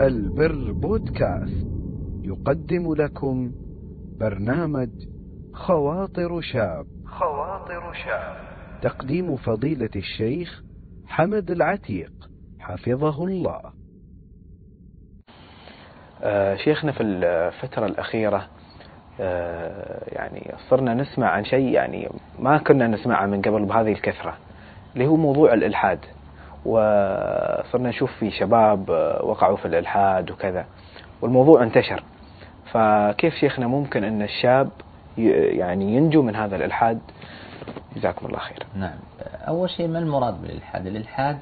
البر بودكاست يقدم لكم برنامج خواطر شاب تقديم فضيلة الشيخ حمد العتيق حفظه الله. شيخنا في الفترة الأخيرة يعني صرنا نسمع عن شيء يعني ما كنا نسمعه من قبل بهذه الكثرة، اللي هو موضوع الإلحاد، وصرنا نشوف في شباب وقعوا في الإلحاد وكذا، والموضوع انتشر. فكيف شيخنا ممكن أن الشاب يعني ينجو من هذا الإلحاد؟ جزاكم الله خير. نعم، أول شيء ما المراد بالإلحاد؟ الإلحاد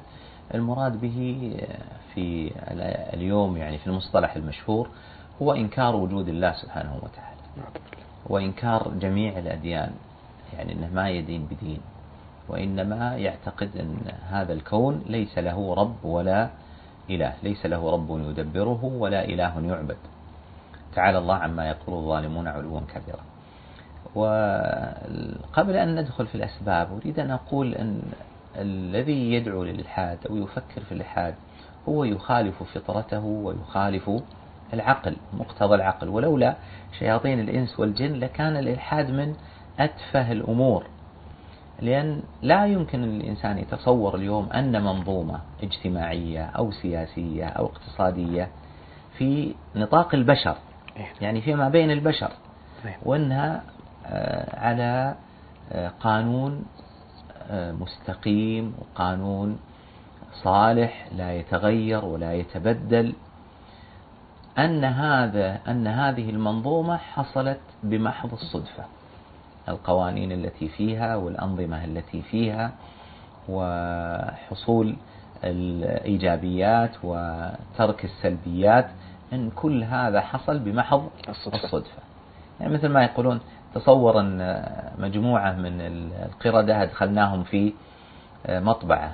المراد به في اليوم يعني في المصطلح المشهور هو إنكار وجود الله سبحانه وتعالى، وإنكار جميع الأديان، يعني أنه ما يدين بدين، وإنما يعتقد أن هذا الكون ليس له رب ولا إله، ليس له رب يدبره ولا إله يعبد، تعالى الله عما يقول الظالمون علوا كبيرا. وقبل أن ندخل في الأسباب أريد أن أقول أن الذي يدعو للإلحاد أو يفكر في الإلحاد هو يخالف فطرته ويخالف العقل، مقتضى العقل، ولولا شياطين الإنس والجن لكان الإلحاد من أتفه الأمور، لأن لا يمكن للإنسان يتصور اليوم أن منظومة اجتماعية أو سياسية أو اقتصادية في نطاق البشر، يعني فيما بين البشر، وأنها على قانون مستقيم وقانون صالح لا يتغير ولا يتبدل، أن هذه المنظومة حصلت بمحض الصدفة. القوانين التي فيها والأنظمة التي فيها وحصول الإيجابيات وترك السلبيات، أن كل هذا حصل بمحض الصدفة. يعني مثل ما يقولون تصور أن مجموعة من القردة دخلناهم في مطبعة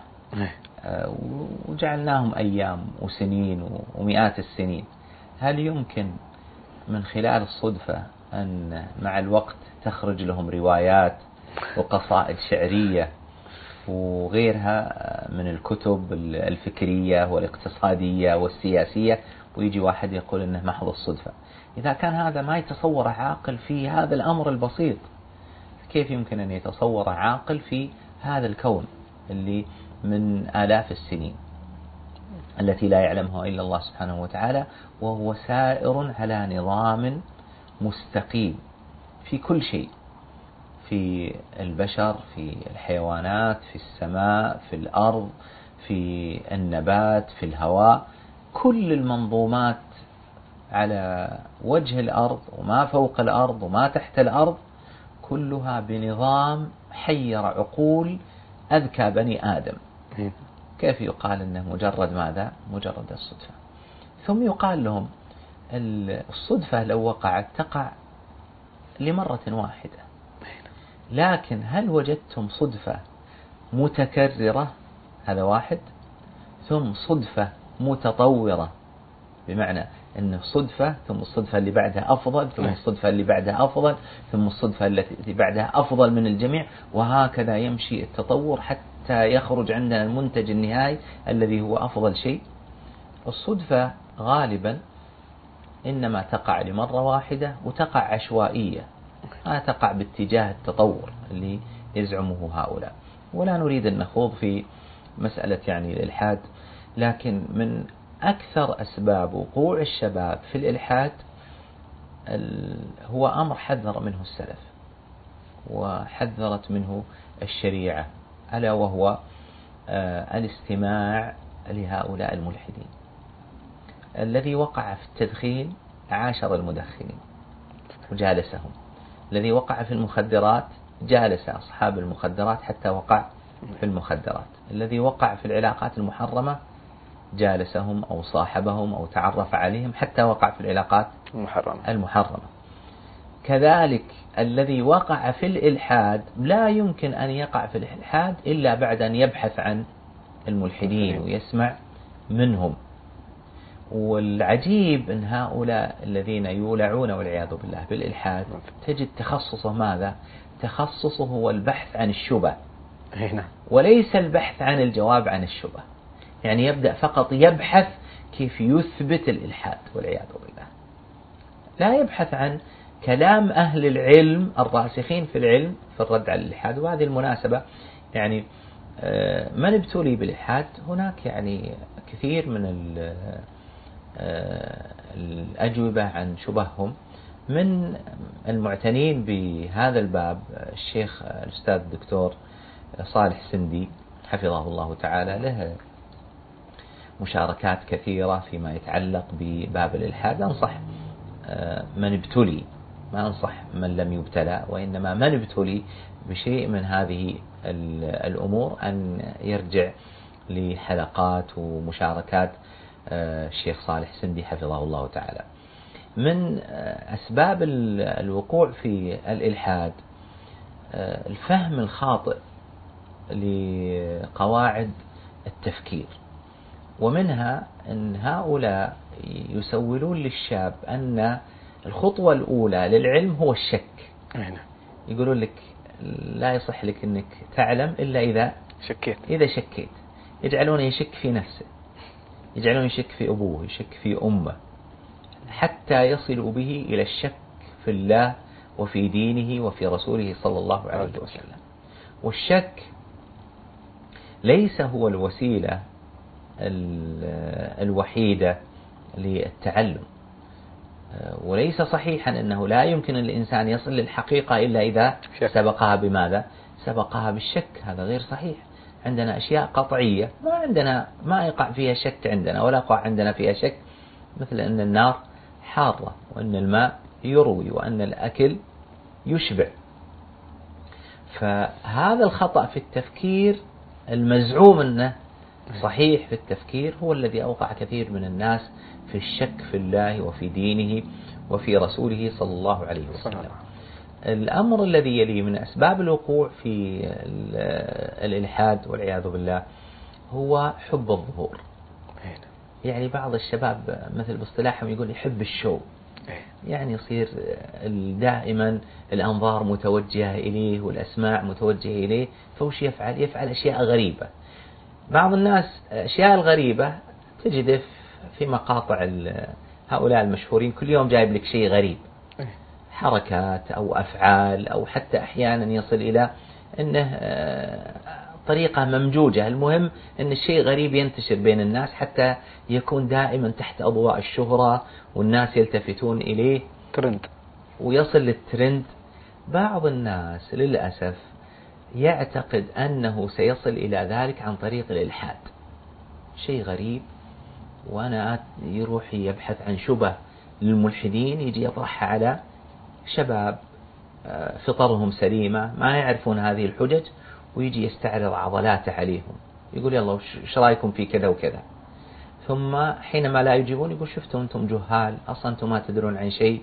وجعلناهم أيام وسنين ومئات السنين، هل يمكن من خلال الصدفة أن مع الوقت تخرج لهم روايات وقصائد شعرية وغيرها من الكتب الفكرية والاقتصادية والسياسية، ويجي واحد يقول أنه محض الصدفة؟ إذا كان هذا ما يتصور عاقل في هذا الأمر البسيط، كيف يمكن أن يتصور عاقل في هذا الكون اللي من آلاف السنين التي لا يعلمها إلا الله سبحانه وتعالى، وهو سائر على نظام مستقيم في كل شيء، في البشر، في الحيوانات، في السماء، في الأرض، في النبات، في الهواء، كل المنظومات على وجه الأرض وما فوق الأرض وما تحت الأرض، كلها بنظام حير عقول أذكى بني آدم. كيف يقال أنه مجرد ماذا؟ مجرد الصدفة. ثم يقال لهم الصدفة لو وقعت تقع لمرة واحدة، لكن هل وجدتم صدفة متكررة؟ هذا واحد. ثم صدفة متطورة، بمعنى أن الصدفة ثم الصدفة اللي بعدها أفضل ثم الصدفة اللي بعدها أفضل ثم الصدفة التي بعدها أفضل من الجميع، وهكذا يمشي التطور حتى يخرج عندنا المنتج النهائي الذي هو أفضل شيء. الصدفة غالبا إنما تقع لمرة واحدة وتقع عشوائية، لا تقع باتجاه التطور اللي يزعمه هؤلاء. ولا نريد أن نخوض في مسألة يعني الإلحاد، لكن من أكثر أسباب وقوع الشباب في الإلحاد هو أمر حذر منه السلف وحذرت منه الشريعة، ألا وهو الاستماع لهؤلاء الملحدين. الذي وقع في التدخين عاشر المدخنين وجالسهم، الذي وقع في المخدرات جالس أصحاب المخدرات حتى وقع في المخدرات، الذي وقع في العلاقات المحرمة جالسهم أو صاحبهم أو تعرف عليهم حتى وقع في العلاقات المحرمة. كذلك الذي وقع في الإلحاد لا يمكن أن يقع في الإلحاد إلا بعد أن يبحث عن الملحدين ويسمع منهم. والعجيب أن هؤلاء الذين يولعون والعياذ بالله بالإلحاد تجد تخصصه ماذا؟ تخصصه هو البحث عن الشبه وليس البحث عن الجواب عن الشبه، يعني يبدأ فقط يبحث كيف يثبت الإلحاد والعياذ بالله. لا يبحث عن كلام أهل العلم الراسخين في العلم في الرد على الإلحاد. وهذه المناسبة يعني من ابتلي بالإلحاد هناك يعني كثير من الأجوبة عن شبههم. من المعتنين بهذا الباب الشيخ الأستاذ الدكتور صالح سندي حفظه الله تعالى، له مشاركات كثيرة فيما يتعلق بباب الإلحاد. أنصح من ابتلي، ما أنصح من لم يبتلى، وإنما من ابتلي بشيء من هذه الأمور أن يرجع لحلقات ومشاركات الشيخ صالح سندي حفظه الله تعالى. من أسباب الوقوع في الإلحاد الفهم الخاطئ لقواعد التفكير، ومنها أن هؤلاء يسولون للشاب أن الخطوة الأولى للعلم هو الشك. يقولون لك لا يصح لك أنك تعلم إلا إذا شكيت. يجعلونه يشك في نفسه، يجعلونه يشك في أبوه، يشك في أمه، حتى يصلوا به إلى الشك في الله وفي دينه وفي رسوله صلى الله عليه وسلم. والشك ليس هو الوسيلة الوحيدة للتعلم، وليس صحيحا أنه لا يمكن للإنسان يصل للحقيقة إلا إذا سبقها بماذا؟ سبقها بالشك. هذا غير صحيح. عندنا أشياء قطعية ما يقع فيها شك عندنا، ولا يقع عندنا فيها شك، مثل أن النار حارة، وأن الماء يروي، وأن الأكل يشبع. فهذا الخطأ في التفكير المزعوم أنه صحيح في التفكير هو الذي أوقع كثير من الناس في الشك في الله وفي دينه وفي رسوله صلى الله عليه وسلم. الأمر الذي يلي من أسباب الوقوع في الإلحاد والعياذ بالله هو حب الظهور. يعني بعض الشباب مثل باصطلاحهم يقول يحب الشو، يعني يصير دائما الأنظار متوجهة إليه والأسماع متوجهة إليه، فوش يفعل أشياء غريبة. بعض الناس أشياء الغريبة تجد في مقاطع هؤلاء المشهورين، كل يوم جايب لك شيء غريب، حركات أو أفعال، أو حتى أحيانا يصل إلى أنه طريقة ممجوجة. المهم أن الشيء غريب ينتشر بين الناس حتى يكون دائما تحت أضواء الشهرة والناس يلتفتون إليه، ترند، ويصل للترند. بعض الناس للأسف يعتقد أنه سيصل إلى ذلك عن طريق الإلحاد. شيء غريب وأنا يروح يبحث عن شبه للملحدين، يجي يطرحها على شباب فطرهم سليمة ما يعرفون هذه الحجج، ويجي يستعرض عضلاته عليهم، يقول يلا وش رايكم في كذا وكذا، ثم حينما لا يجيبون يقول شفتوا أنتم جهال، أصلا أنتم ما تدرون عن شيء،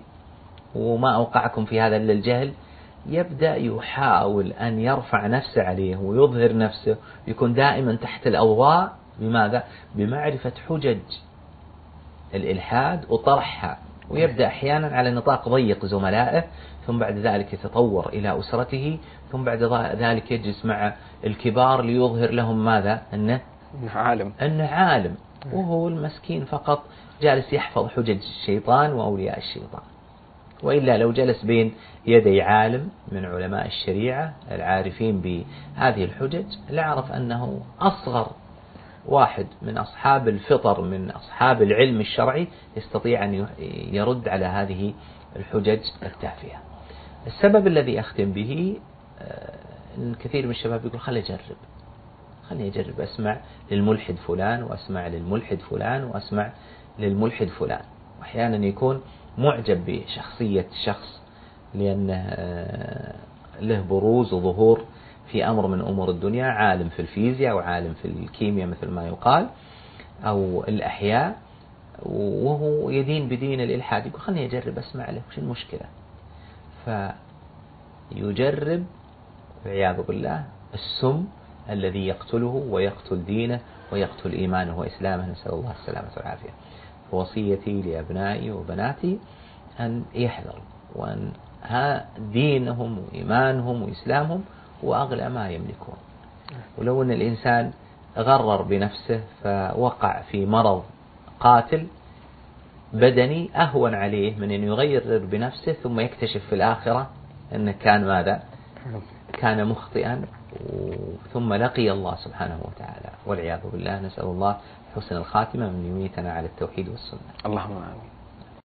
وما أوقعكم في هذا إلا الجهل. يبدأ يحاول أن يرفع نفسه عليه ويظهر نفسه، يكون دائما تحت الأضواء بماذا؟ بمعرفة حجج الإلحاد وطرحها، ويبدأ أحيانا على نطاق ضيق زملائه، ثم بعد ذلك يتطور إلى أسرته، ثم بعد ذلك يجلس مع الكبار ليظهر لهم ماذا؟ أنه عالم، وهو المسكين فقط جالس يحفظ حجج الشيطان وأولياء الشيطان. وإلا لو جلس بين يدي عالم من علماء الشريعة العارفين بهذه الحجج لعرف أنه أصغر واحد من أصحاب الفطر من أصحاب العلم الشرعي يستطيع أن يرد على هذه الحجج التافهة. السبب الذي أختم به أن كثير من الشباب يقول خلي أجرب أسمع للملحد فلان، وأسمع للملحد فلان، وأسمع للملحد فلان. وأحيانا يكون معجب بشخصية شخص لأنه له بروز وظهور في أمر من أمور الدنيا، عالم في الفيزياء وعالم في الكيمياء مثل ما يقال، أو الأحياء، وهو يدين بدين الإلحاد، يقول خلني أجرب أسمع له وش المشكلة. فيجرب والعياذ بالله السم الذي يقتله ويقتل دينه ويقتل إيمانه وإسلامه، نسأل الله السلامة والعافية. وصيتي لأبنائي وبناتي أن يحذروا، وأن دينهم وإيمانهم وإسلامهم وأغلى ما يملكون. ولو أن الإنسان غرر بنفسه فوقع في مرض قاتل بدني أهون عليه من أن يغير بنفسه ثم يكتشف في الآخرة أنه كان ماذا؟ كان مخطئا ثم لقي الله سبحانه وتعالى والعياذ بالله. نسأل الله حسن الخاتمة من يميتنا على التوحيد والسنة. اللهم آمين.